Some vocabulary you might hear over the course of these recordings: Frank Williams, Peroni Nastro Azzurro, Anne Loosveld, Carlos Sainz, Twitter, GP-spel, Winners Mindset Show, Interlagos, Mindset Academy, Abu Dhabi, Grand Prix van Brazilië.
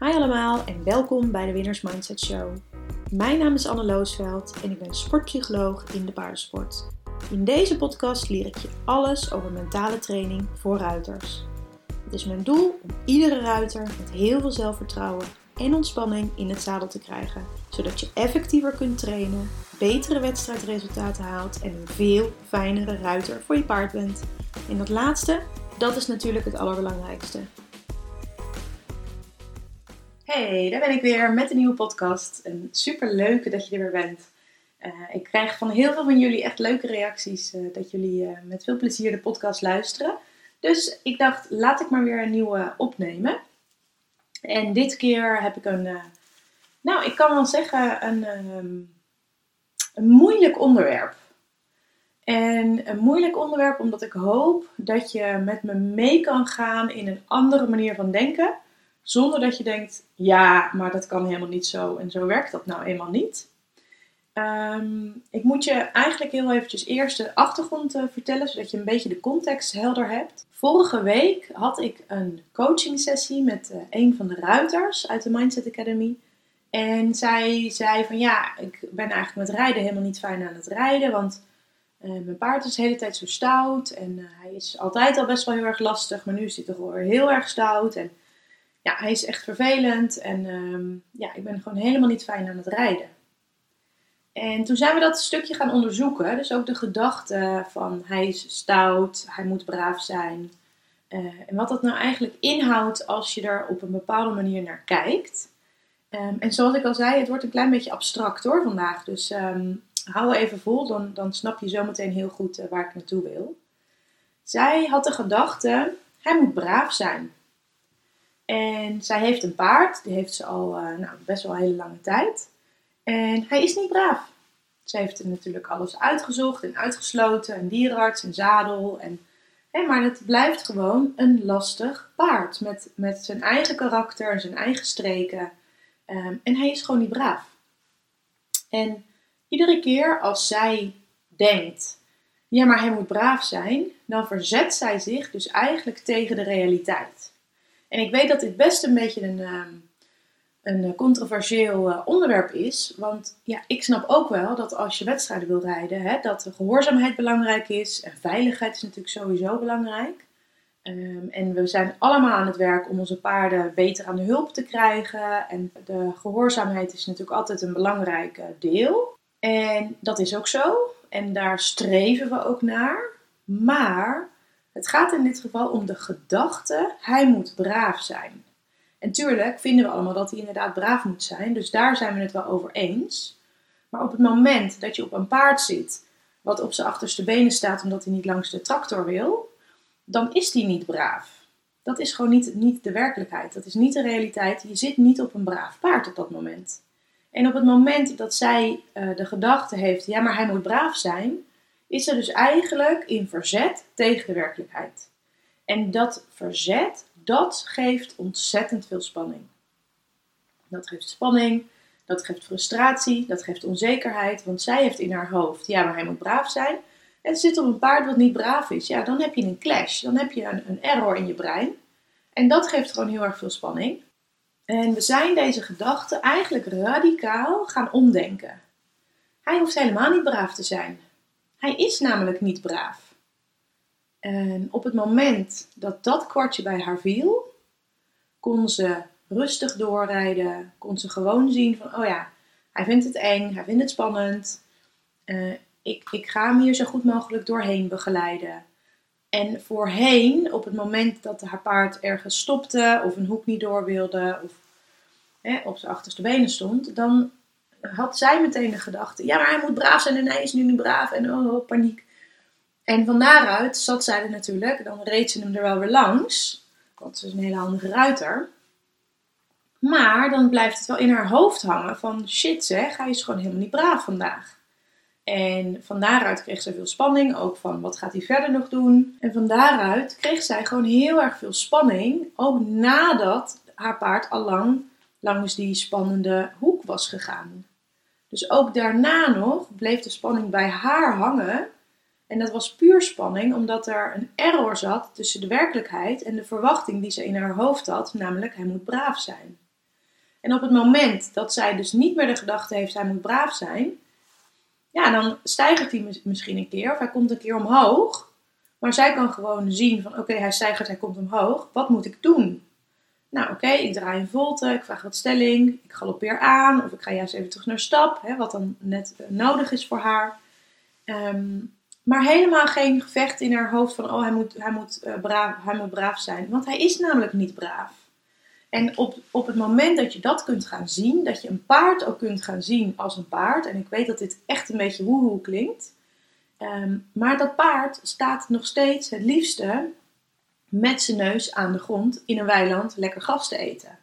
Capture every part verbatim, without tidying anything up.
Hi allemaal en welkom bij de Winners Mindset Show. Mijn naam is Anne Loosveld en ik ben sportpsycholoog in de paardensport. In deze podcast leer ik je alles over mentale training voor ruiters. Het is mijn doel om iedere ruiter met heel veel zelfvertrouwen en ontspanning in het zadel te krijgen, zodat je effectiever kunt trainen, betere wedstrijdresultaten haalt en een veel fijnere ruiter voor je paard bent. En dat laatste, dat is natuurlijk het allerbelangrijkste. Hey, daar ben ik weer met een nieuwe podcast. Een superleuke dat je er weer bent. Uh, ik krijg van heel veel van jullie echt leuke reacties. Uh, dat jullie uh, met veel plezier de podcast luisteren. Dus ik dacht, laat ik maar weer een nieuwe opnemen. En dit keer heb ik een, uh, nou ik kan wel zeggen, een, um, een moeilijk onderwerp. En een moeilijk onderwerp omdat ik hoop dat je met me mee kan gaan in een andere manier van denken. Zonder dat je denkt, ja, maar dat kan helemaal niet zo en zo werkt dat nou eenmaal niet. Um, ik moet je eigenlijk heel eventjes eerst de achtergrond uh, vertellen, zodat je een beetje de context helder hebt. Vorige week had ik een coaching sessie met uh, een van de ruiters uit de Mindset Academy. En zij zei van ja, ik ben eigenlijk met rijden helemaal niet fijn aan het rijden, want uh, mijn paard is de hele tijd zo stout. En uh, hij is altijd al best wel heel erg lastig, maar nu is hij toch wel weer heel erg stout en... Ja, hij is echt vervelend en um, ja, ik ben gewoon helemaal niet fijn aan het rijden. En toen zijn we dat stukje gaan onderzoeken. Dus ook de gedachte van hij is stout, hij moet braaf zijn. Uh, en wat dat nou eigenlijk inhoudt als je er op een bepaalde manier naar kijkt. Um, en zoals ik al zei, het wordt een klein beetje abstract hoor vandaag. Dus um, hou even vol, dan, dan snap je zometeen heel goed uh, waar ik naartoe wil. Zij had de gedachte, hij moet braaf zijn. En zij heeft een paard, die heeft ze al uh, nou, best wel een hele lange tijd. En hij is niet braaf. Ze heeft er natuurlijk alles uitgezocht en uitgesloten, een dierenarts, een zadel. En, hey, maar het blijft gewoon een lastig paard met, met zijn eigen karakter en zijn eigen streken. Um, en hij is gewoon niet braaf. En iedere keer als zij denkt, ja maar hij moet braaf zijn, dan verzet zij zich dus eigenlijk tegen de realiteit. En ik weet dat dit best een beetje een, een controversieel onderwerp is. Want ja, ik snap ook wel dat als je wedstrijden wil rijden, hè, dat gehoorzaamheid belangrijk is. En veiligheid is natuurlijk sowieso belangrijk. Um, en we zijn allemaal aan het werk om onze paarden beter aan de hulp te krijgen. En de gehoorzaamheid is natuurlijk altijd een belangrijk deel. En dat is ook zo. En daar streven we ook naar. Maar... het gaat in dit geval om de gedachte, hij moet braaf zijn. En tuurlijk vinden we allemaal dat hij inderdaad braaf moet zijn, dus daar zijn we het wel over eens. Maar op het moment dat je op een paard zit, wat op zijn achterste benen staat omdat hij niet langs de tractor wil, dan is die niet braaf. Dat is gewoon niet, niet de werkelijkheid, dat is niet de realiteit. Je zit niet op een braaf paard op dat moment. En op het moment dat zij uh, de gedachte heeft, ja maar hij moet braaf zijn... is er dus eigenlijk in verzet tegen de werkelijkheid. En dat verzet, dat geeft ontzettend veel spanning. Dat geeft spanning, dat geeft frustratie, dat geeft onzekerheid. Want zij heeft in haar hoofd, ja maar hij moet braaf zijn. En ze zit op een paard wat niet braaf is. Ja, dan heb je een clash, dan heb je een, een error in je brein. En dat geeft gewoon heel erg veel spanning. En we zijn deze gedachten eigenlijk radicaal gaan omdenken. Hij hoeft helemaal niet braaf te zijn. Hij is namelijk niet braaf. En op het moment dat dat kwartje bij haar viel, kon ze rustig doorrijden, kon ze gewoon zien van, oh ja, hij vindt het eng, hij vindt het spannend. Uh, ik, ik ga hem hier zo goed mogelijk doorheen begeleiden. En voorheen, op het moment dat haar paard ergens stopte of een hoek niet door wilde of hè, op zijn achterste benen stond, dan... had zij meteen de gedachte, ja maar hij moet braaf zijn en hij is nu niet braaf en oh, oh paniek. En van daaruit zat zij er natuurlijk, dan reed ze hem er wel weer langs, want ze is een hele handige ruiter. Maar dan blijft het wel in haar hoofd hangen van shit zeg, hij is gewoon helemaal niet braaf vandaag. En van daaruit kreeg zij veel spanning, ook van wat gaat hij verder nog doen. En van daaruit kreeg zij gewoon heel erg veel spanning, ook nadat haar paard allang langs die spannende hoek was gegaan. Dus ook daarna nog bleef de spanning bij haar hangen. En dat was puur spanning omdat er een error zat tussen de werkelijkheid en de verwachting die ze in haar hoofd had. Namelijk, hij moet braaf zijn. En op het moment dat zij dus niet meer de gedachte heeft, zij moet braaf zijn. Ja, dan stijgt hij misschien een keer. Of hij komt een keer omhoog. Maar zij kan gewoon zien van oké, okay, hij stijgt, hij komt omhoog. Wat moet ik doen? Nou oké, okay, ik draai een volte, ik vraag wat stelling. Ik galoppeer aan. Of ik ga juist even terug naar stap. Hè, wat dan net nodig is voor haar. Um, maar helemaal geen gevecht in haar hoofd van oh, hij moet, hij moet, uh, braaf, hij moet braaf zijn. Want hij is namelijk niet braaf. En op, op het moment dat je dat kunt gaan zien, dat je een paard ook kunt gaan zien als een paard. En ik weet dat dit echt een beetje woehoe klinkt. Um, maar dat paard staat nog steeds het liefste met zijn neus aan de grond in een weiland lekker gras te eten.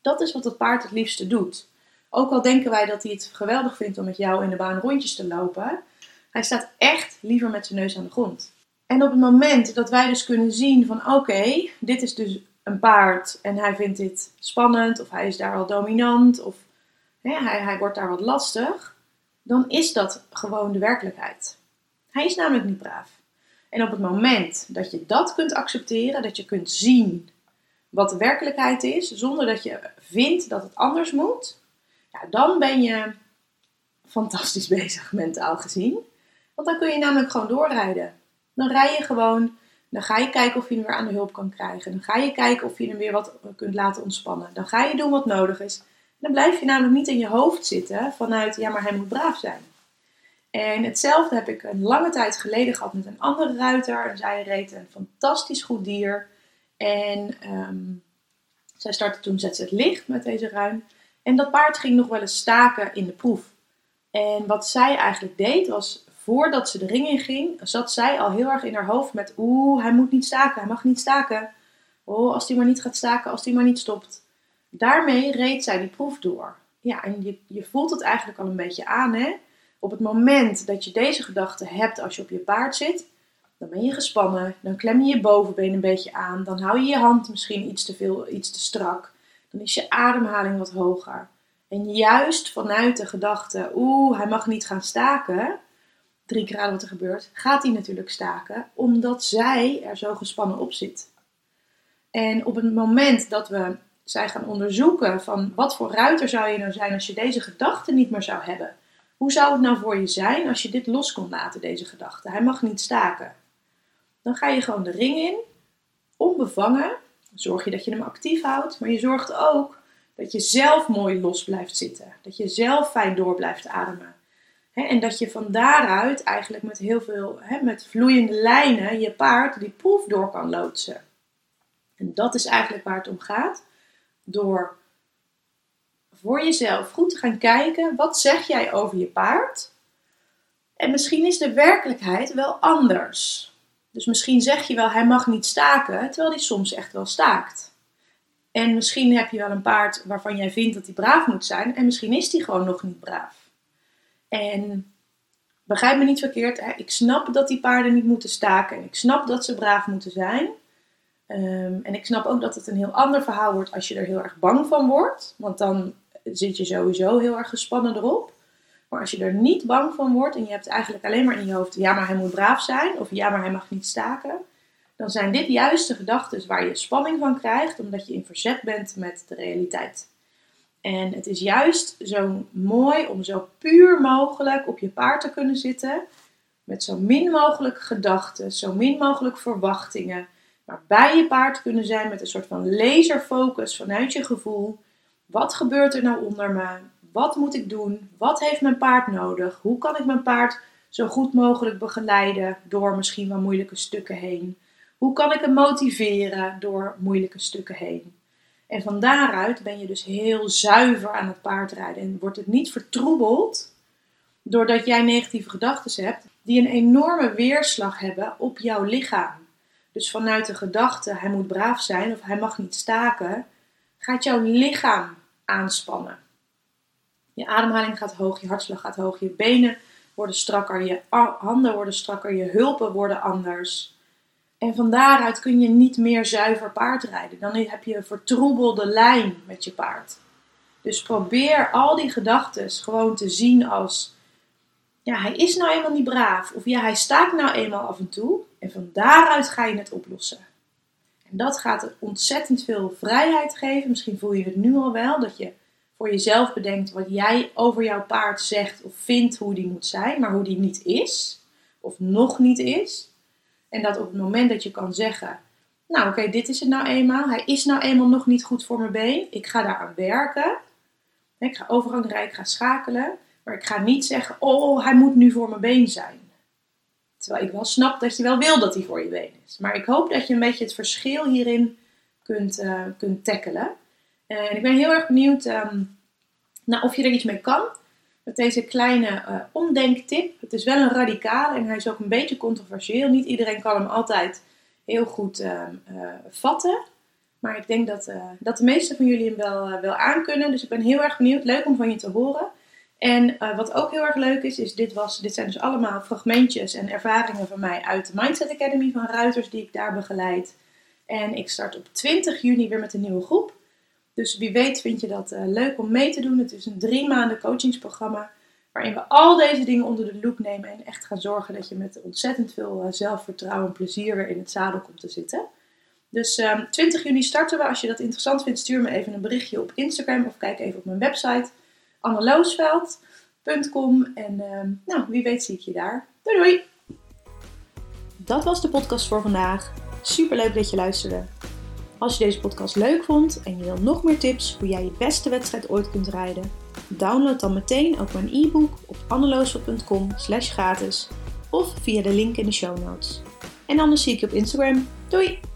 Dat is wat het paard het liefste doet. Ook al denken wij dat hij het geweldig vindt om met jou in de baan rondjes te lopen. Hij staat echt liever met zijn neus aan de grond. En op het moment dat wij dus kunnen zien van oké, okay, dit is dus een paard en hij vindt dit spannend of hij is daar al dominant of hè, hij, hij wordt daar wat lastig, dan is dat gewoon de werkelijkheid. Hij is namelijk niet braaf. En op het moment dat je dat kunt accepteren, dat je kunt zien wat de werkelijkheid is, zonder dat je vindt dat het anders moet, ja, dan ben je fantastisch bezig mentaal gezien. Want dan kun je namelijk gewoon doorrijden. Dan rij je gewoon. Dan ga je kijken of je hem weer aan de hulp kan krijgen. Dan ga je kijken of je hem weer wat kunt laten ontspannen. Dan ga je doen wat nodig is. Dan blijf je namelijk niet in je hoofd zitten vanuit, ja maar hij moet braaf zijn. En hetzelfde heb ik een lange tijd geleden gehad met een andere ruiter. En zij reed een fantastisch goed dier. En um, zij startte toen Zet Zet Licht met deze ruim. En dat paard ging nog wel eens staken in de proef. En wat zij eigenlijk deed was, voordat ze de ring in ging, zat zij al heel erg in haar hoofd met oeh, hij moet niet staken, hij mag niet staken. Oh, als hij maar niet gaat staken, als hij maar niet stopt. Daarmee reed zij die proef door. Ja, en je, je voelt het eigenlijk al een beetje aan, hè. Op het moment dat je deze gedachten hebt als je op je paard zit, dan ben je gespannen, dan klem je je bovenbeen een beetje aan, dan hou je je hand misschien iets te veel, iets te strak. Dan is je ademhaling wat hoger. En juist vanuit de gedachte, oeh, hij mag niet gaan staken, drie keer wat er gebeurt, gaat hij natuurlijk staken, omdat zij er zo gespannen op zit. En op het moment dat we zij gaan onderzoeken van wat voor ruiter zou je nou zijn als je deze gedachte niet meer zou hebben. Hoe zou het nou voor je zijn als je dit los kon laten, deze gedachte? Hij mag niet staken. Dan ga je gewoon de ring in, onbevangen, zorg je dat je hem actief houdt, maar je zorgt ook dat je zelf mooi los blijft zitten, dat je zelf fijn door blijft ademen. He, en dat je van daaruit eigenlijk met heel veel, he, met vloeiende lijnen, je paard die proef door kan loodsen. En dat is eigenlijk waar het om gaat. Door voor jezelf goed te gaan kijken, wat zeg jij over je paard? En misschien is de werkelijkheid wel anders. Dus misschien zeg je wel, hij mag niet staken, terwijl hij soms echt wel staakt. En misschien heb je wel een paard waarvan jij vindt dat hij braaf moet zijn, en misschien is hij gewoon nog niet braaf. En begrijp me niet verkeerd, hè? Ik snap dat die paarden niet moeten staken en ik snap dat ze braaf moeten zijn. Um, en ik snap ook dat het een heel ander verhaal wordt als je er heel erg bang van wordt. Want dan zit je sowieso heel erg gespannen erop. Maar als je er niet bang van wordt en je hebt eigenlijk alleen maar in je hoofd, ja maar hij moet braaf zijn of ja maar hij mag niet staken. Dan zijn dit juist de gedachten waar je spanning van krijgt omdat je in verzet bent met de realiteit. En het is juist zo mooi om zo puur mogelijk op je paard te kunnen zitten. Met zo min mogelijk gedachten, zo min mogelijk verwachtingen. Maar bij je paard kunnen zijn met een soort van laserfocus vanuit je gevoel. Wat gebeurt er nou onder me? Wat moet ik doen? Wat heeft mijn paard nodig? Hoe kan ik mijn paard zo goed mogelijk begeleiden door misschien wel moeilijke stukken heen? Hoe kan ik hem motiveren door moeilijke stukken heen? En van daaruit ben je dus heel zuiver aan het paardrijden. En wordt het niet vertroebeld doordat jij negatieve gedachten hebt die een enorme weerslag hebben op jouw lichaam. Dus vanuit de gedachte hij moet braaf zijn of hij mag niet staken, gaat jouw lichaam aanspannen. Je ademhaling gaat hoog, je hartslag gaat hoog, je benen worden strakker, je handen worden strakker, je hulpen worden anders. En van daaruit kun je niet meer zuiver paardrijden. Dan heb je een vertroebelde lijn met je paard. Dus probeer al die gedachten gewoon te zien als, ja, hij is nou eenmaal niet braaf. Of ja, hij staakt nou eenmaal af en toe. En van daaruit ga je het oplossen. En dat gaat ontzettend veel vrijheid geven. Misschien voel je het nu al wel, dat je voor jezelf bedenkt wat jij over jouw paard zegt of vindt hoe die moet zijn, maar hoe die niet is of nog niet is. En dat op het moment dat je kan zeggen, nou oké, dit is het nou eenmaal. Hij is nou eenmaal nog niet goed voor mijn been. Ik ga daaraan werken. Ik ga overgangrijk, ik ga schakelen. Maar ik ga niet zeggen, oh, hij moet nu voor mijn been zijn. Terwijl ik wel snap dat je wel wil dat hij voor je been is. Maar ik hoop dat je een beetje het verschil hierin kunt, uh, kunt tackelen. En ik ben heel erg benieuwd um, nou, of je er iets mee kan. Met deze kleine uh, omdenktip. Het is wel een radicale en hij is ook een beetje controversieel. Niet iedereen kan hem altijd heel goed uh, uh, vatten. Maar ik denk dat, uh, dat de meeste van jullie hem wel, uh, wel aankunnen. Dus ik ben heel erg benieuwd. Leuk om van je te horen. En uh, wat ook heel erg leuk is, is dit, was, dit zijn dus allemaal fragmentjes en ervaringen van mij uit de Mindset Academy van ruiters die ik daar begeleid. En ik start op twintig juni weer met een nieuwe groep. Dus wie weet vind je dat uh, leuk om mee te doen. Het is een drie maanden coachingsprogramma waarin we al deze dingen onder de loep nemen en echt gaan zorgen dat je met ontzettend veel uh, zelfvertrouwen en plezier weer in het zadel komt te zitten. Dus uh, twintig juni starten we. Als je dat interessant vindt, stuur me even een berichtje op Instagram of kijk even op mijn website. Anne Loosveld punt com en uh, nou, wie weet zie ik je daar. Doei doei! Dat was de podcast voor vandaag. Superleuk dat je luisterde. Als je deze podcast leuk vond en je wil nog meer tips hoe jij je beste wedstrijd ooit kunt rijden, download dan meteen ook mijn e-book op anneloosveld punt com slash gratis of via de link in de show notes. En anders zie ik je op Instagram. Doei!